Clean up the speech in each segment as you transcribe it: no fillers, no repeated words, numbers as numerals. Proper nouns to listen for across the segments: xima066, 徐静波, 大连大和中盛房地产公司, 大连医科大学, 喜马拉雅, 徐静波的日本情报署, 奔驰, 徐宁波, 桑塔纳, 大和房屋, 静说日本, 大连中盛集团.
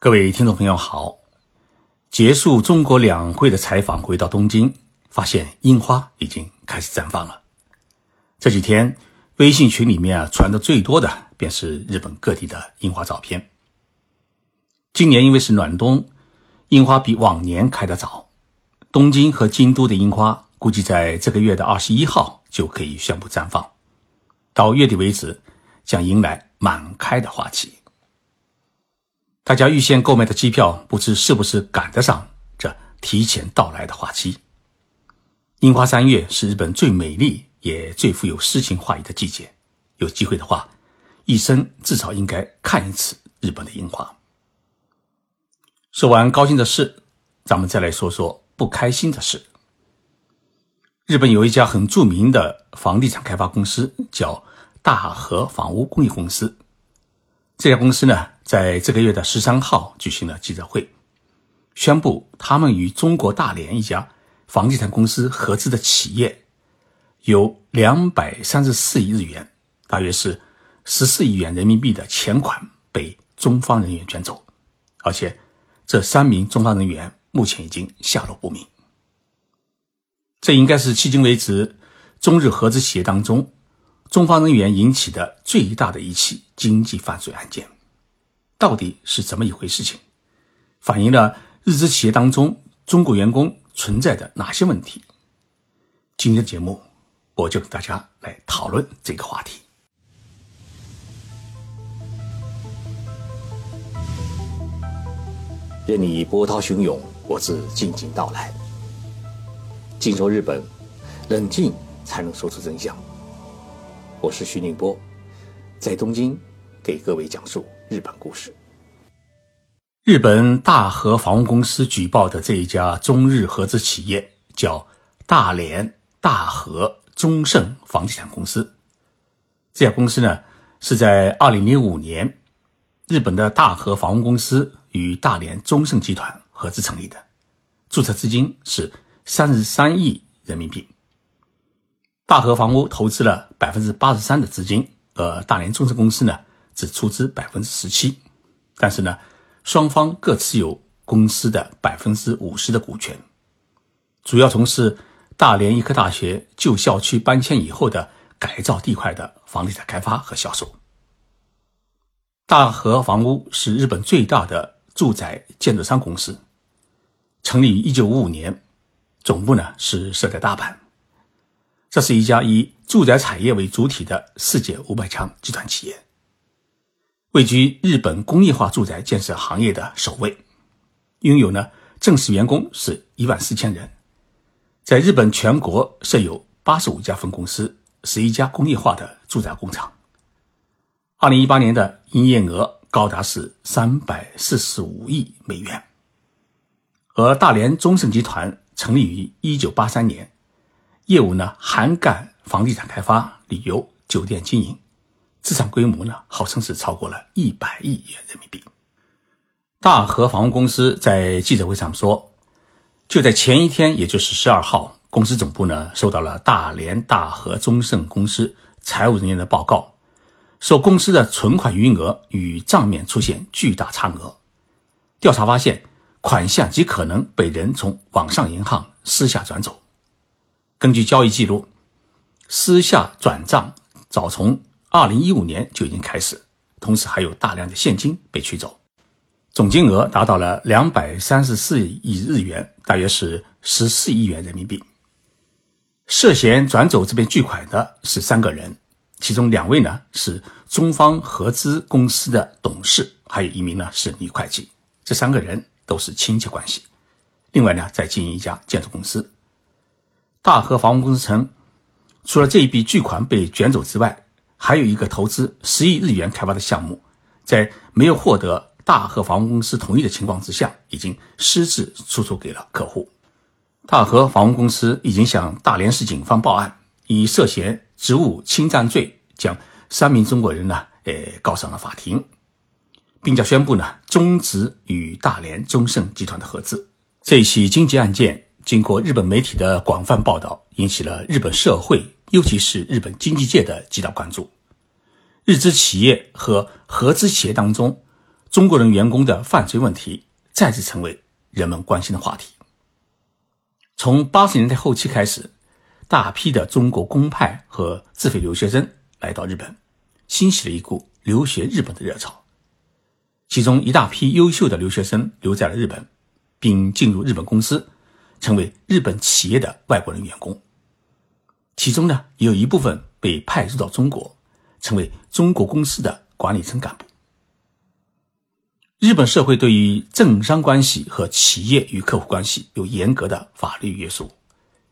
各位听众朋友好，结束中国两会的采访，回到东京，发现樱花已经开始绽放了。这几天微信群里面传的最多的便是日本各地的樱花照片。今年因为是暖冬，樱花比往年开得早，东京和京都的樱花估计在这个月的21号就可以宣布绽放，到月底为止将迎来满开的花期。大家预先购买的机票不知是不是赶得上这提前到来的花期。樱花三月是日本最美丽也最富有诗情画意的季节，有机会的话一生至少应该看一次日本的樱花。说完高兴的事，咱们再来说说不开心的事。日本有一家很著名的房地产开发公司叫大和房屋公益公司，这家公司呢在这个月的13号举行了记者会，宣布他们与中国大连一家房地产公司合资的企业有234亿日元，大约是14亿元人民币的钱款被中方人员卷走，而且这3名中方人员目前已经下落不明。这应该是迄今为止中日合资企业当中中方人员引起的最大的一起经济犯罪案件。到底是怎么一回事情？反映了日资企业当中中国员工存在的哪些问题？今天的节目我就跟大家来讨论这个话题。任你波涛汹涌，我自静静到来。静说日本，冷静才能说出真相。我是徐宁波，在东京给各位讲述日本故事。日本大和房屋公司举报的这一家中日合资企业叫大连大和中盛房地产公司。这家公司呢是在2005年日本的大和房屋公司与大连中盛集团合资成立的，注册资金是33亿人民币。大和房屋投资了 83% 的资金，而大连中盛公司呢只出资 17%， 但是呢双方各持有公司的 50% 的股权，主要从事大连医科大学旧校区搬迁以后的改造地块的房地产开发和销售。大和房屋是日本最大的住宅建筑商公司，成立于1955年，总部呢是设在大阪。这是一家以住宅产业为主体的世界500强集团企业，位居日本工业化住宅建设行业的首位，拥有呢正式员工是14000人，在日本全国设有85家分公司，11家工业化的住宅工厂。2018年的营业额高达是345亿美元。而大连中盛集团成立于1983年，业务呢涵盖房地产开发、旅游、酒店经营，资产规模呢号称是超过了100亿元人民币。大和房屋公司在记者会上说，就在前一天，也就是12号，公司总部呢收到了大连大和中盛公司财务人员的报告，说公司的存款余额与账面出现巨大差额，调查发现款项极可能被人从网上银行私下转走。根据交易记录，私下转账早从2015年就已经开始，同时还有大量的现金被取走，总金额达到了234亿日元，大约是14亿元人民币。涉嫌转走这笔巨款的是3个人，其中2位呢是中方合资公司的董事，还有1名呢是女会计，这3个人都是亲戚关系。另外呢在经营一家建筑公司。大和房屋公司称，除了这一笔巨款被卷走之外，还有一个投资10亿日元开发的项目，在没有获得大和房屋公司同意的情况之下，已经私自出售给了客户。大和房屋公司已经向大连市警方报案，以涉嫌职务侵占罪将3名中国人呢告上了法庭，并将宣布呢终止与大连中盛集团的合资。这起经济案件经过日本媒体的广泛报道，引起了日本社会尤其是日本经济界的极大关注。日资企业和合资企业当中中国人员工的犯罪问题再次成为人们关心的话题。从80年代后期开始，大批的中国公派和自费留学生来到日本，兴起了一股留学日本的热潮。其中一大批优秀的留学生留在了日本，并进入日本公司，成为日本企业的外国人员工。其中呢，也有一部分被派驻到中国，成为中国公司的管理层干部。日本社会对于政商关系和企业与客户关系有严格的法律约束，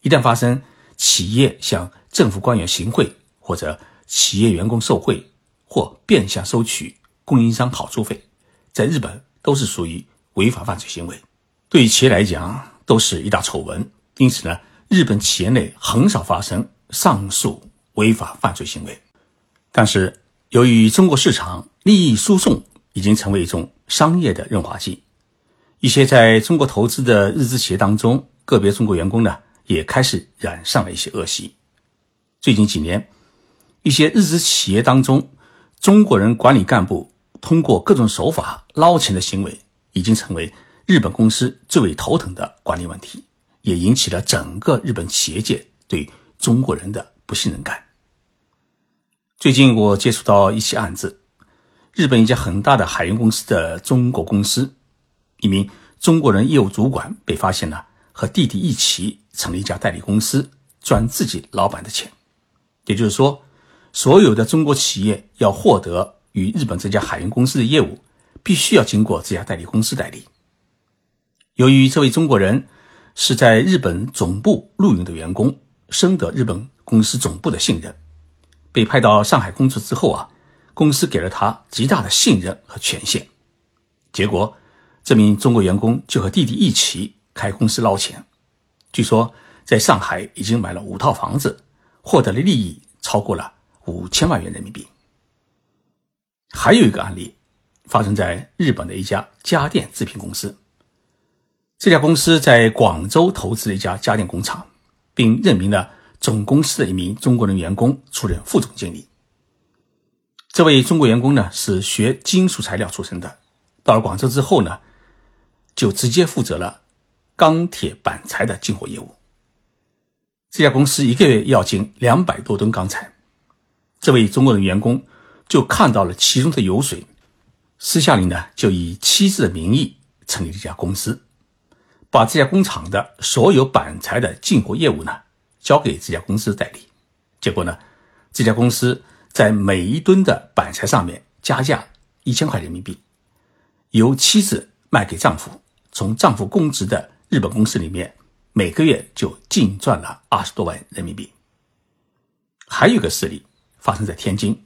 一旦发生企业向政府官员行贿，或者企业员工受贿，或变相收取供应商好处费，在日本都是属于违法犯罪行为，对于企业来讲都是一大丑闻。因此呢，日本企业内很少发生上述违法犯罪行为。但是由于中国市场利益输送已经成为一种商业的润滑剂，一些在中国投资的日资企业当中，个别中国员工呢也开始染上了一些恶习。最近几年，一些日资企业当中中国人管理干部通过各种手法捞钱的行为，已经成为日本公司最为头疼的管理问题，也引起了整个日本企业界对中国人的不信任感。最近我接触到一起案子，日本一家很大的海运公司的中国公司，一名中国人业务主管被发现了和弟弟一起成立一家代理公司，赚自己老板的钱。也就是说，所有的中国企业要获得与日本这家海运公司的业务，必须要经过这家代理公司代理。由于这位中国人是在日本总部录用的员工，深得日本公司总部的信任，被派到上海工作之后公司给了他极大的信任和权限。结果这名中国员工就和弟弟一起开公司捞钱，据说在上海已经买了5套房子，获得的利益超过了5000万元人民币。还有一个案例发生在日本的一家家电制品公司，这家公司在广州投资了一家家电工厂，并任命了总公司的一名中国人员工出任副总经理。这位中国员工呢是学金属材料出身的，到了广州之后呢，就直接负责了钢铁板材的进货业务。这家公司一个月要进200多吨钢材，这位中国人员工就看到了其中的油水，私下里呢就以妻子的名义成立了一家公司，把这家工厂的所有板材的进货业务呢交给这家公司代理。结果呢，这家公司在每一吨的板材上面加价1000块人民币，由妻子卖给丈夫，从丈夫供职的日本公司里面每个月就净赚了20多万人民币。还有一个事例发生在天津，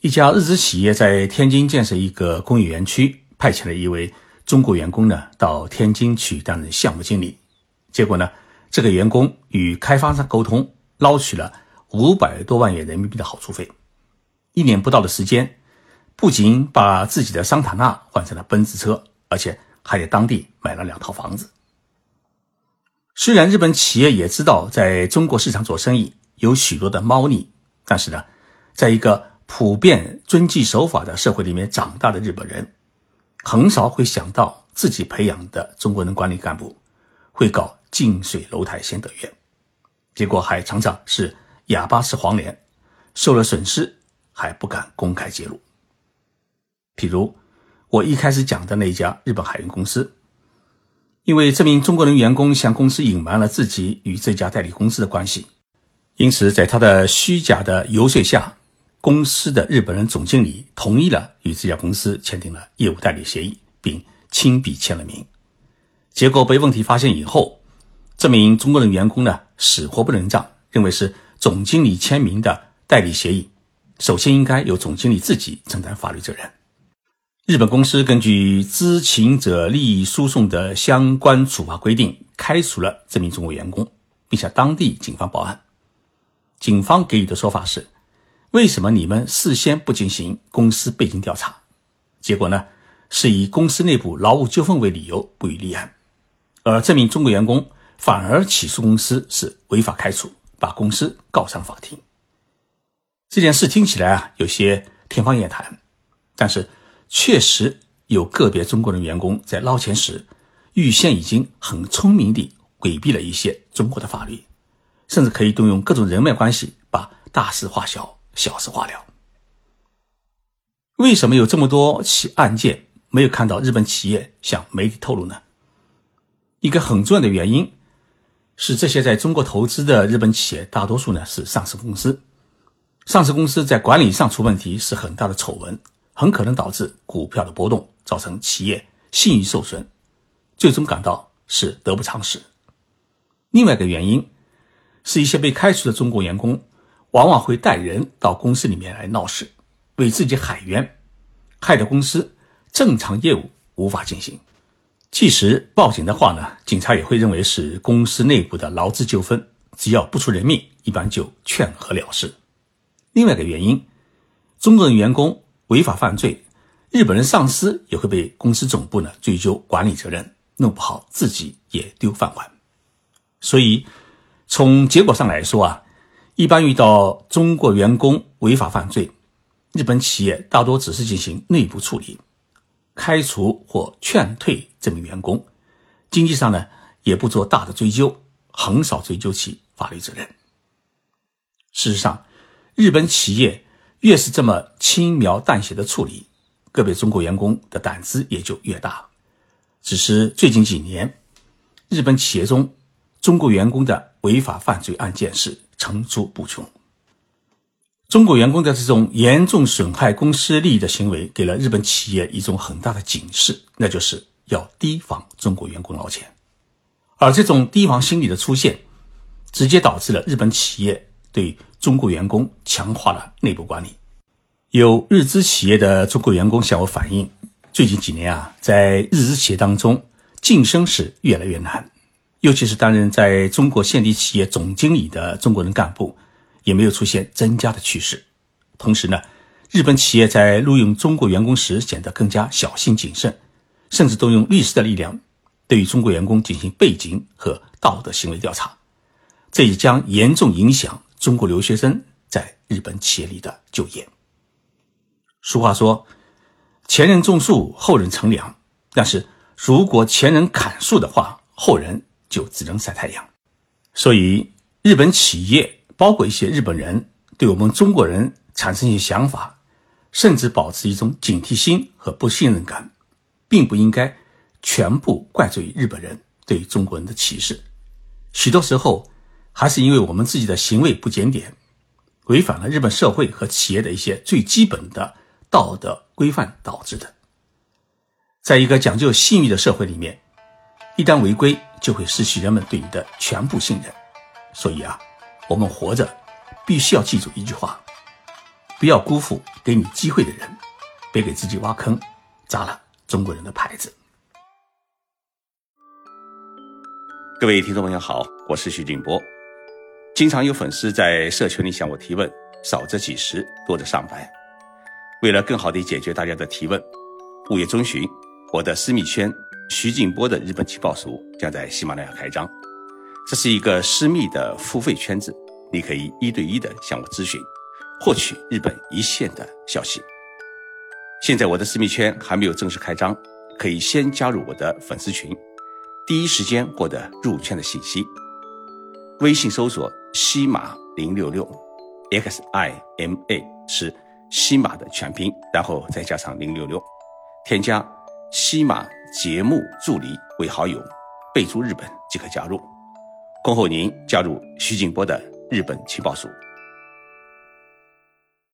一家日资企业在天津建设一个工业园区，派遣了一位中国员工呢到天津去担任项目经理。结果呢，这个员工与开发商沟通，捞取了500多万元人民币的好处费，1年不到的时间，不仅把自己的桑塔纳换成了奔驰车，而且还在当地买了2套房子。虽然日本企业也知道在中国市场做生意有许多的猫腻，但是呢，在一个普遍遵纪守法的社会里面长大的日本人，很少会想到自己培养的中国人管理干部会搞近水楼台先得月，结果还常常是哑巴吃黄连，受了损失还不敢公开揭露。譬如我一开始讲的那家日本海运公司，因为这名中国人员工向公司隐瞒了自己与这家代理公司的关系，因此在他的虚假的游说下，公司的日本人总经理同意了与这家公司签订了业务代理协议，并亲笔签了名。结果被问题发现以后，这名中国人员工呢死活不认账，认为是总经理签名的代理协议，首先应该由总经理自己承担法律责任。日本公司根据知情者利益输送的相关处罚规定，开除了这名中国员工，并向当地警方报案。警方给予的说法是，为什么你们事先不进行公司背景调查？结果呢，是以公司内部劳务纠纷为理由不予立案，而这名中国员工反而起诉公司是违法开除，把公司告上法庭。这件事听起来有些天方夜谭，但是确实有个别中国的员工在捞钱时，预先已经很聪明地规避了一些中国的法律，甚至可以动用各种人脉关系把大事化小，小事化了。为什么有这么多起案件没有看到日本企业向媒体透露呢？一个很重要的原因是，这些在中国投资的日本企业大多数呢是上市公司，上市公司在管理上出问题是很大的丑闻，很可能导致股票的波动，造成企业信誉受损，最终感到是得不偿失。另外一个原因是，一些被开除的中国员工往往会带人到公司里面来闹事，为自己喊冤，害得公司正常业务无法进行。即使报警的话呢，警察也会认为是公司内部的劳资纠纷，只要不出人命，一般就劝和了事。另外一个原因，中国人员工违法犯罪，日本人上司也会被公司总部呢追究管理责任，弄不好自己也丢饭碗。所以从结果上来说啊，一般遇到中国员工违法犯罪，日本企业大多只是进行内部处理，开除或劝退这名员工，经济上呢也不做大的追究，很少追究其法律责任。事实上，日本企业越是这么轻描淡写的处理，个别中国员工的胆子也就越大。只是最近几年，日本企业中中国员工的违法犯罪案件是层出不穷。中国员工的这种严重损害公司利益的行为，给了日本企业一种很大的警示，那就是要提防中国员工捞钱。而这种提防心理的出现，直接导致了日本企业对中国员工强化了内部管理。有日资企业的中国员工向我反映，最近几年啊，在日资企业当中晋升是越来越难，尤其是担任在中国现地企业总经理的中国人干部也没有出现增加的趋势。同时呢，日本企业在录用中国员工时显得更加小心谨慎，甚至动用律师的力量对于中国员工进行背景和道德行为调查，这也将严重影响中国留学生在日本企业里的就业。俗话说，前人种树，后人乘凉，但是如果前人砍树的话，后人就只能晒太阳。所以日本企业包括一些日本人对我们中国人产生一些想法，甚至保持一种警惕心和不信任感，并不应该全部怪罪于日本人对中国人的歧视。许多时候还是因为我们自己的行为不检点，违反了日本社会和企业的一些最基本的道德规范导致的。在一个讲究信誉的社会里面，一旦违规就会失去人们对你的全部信任。所以啊，我们活着必须要记住一句话，不要辜负给你机会的人，别给自己挖坑，砸了中国人的牌子。各位听众朋友好，我是徐静波。经常有粉丝在社群里向我提问，少则几十，多则上百。为了更好地解决大家的提问，5月中旬我的私密圈徐静波的日本情报署将在喜马拉雅开张，这是一个私密的付费圈子，你可以1对1的向我咨询，获取日本一线的消息。现在我的私密圈还没有正式开张，可以先加入我的粉丝群，第一时间获得入圈的信息。微信搜索xima066， xima 是西马的全拼，然后再加上066，添加西马节目助理为好友，备注日本即可加入。恭候您加入徐静波的日本情报署。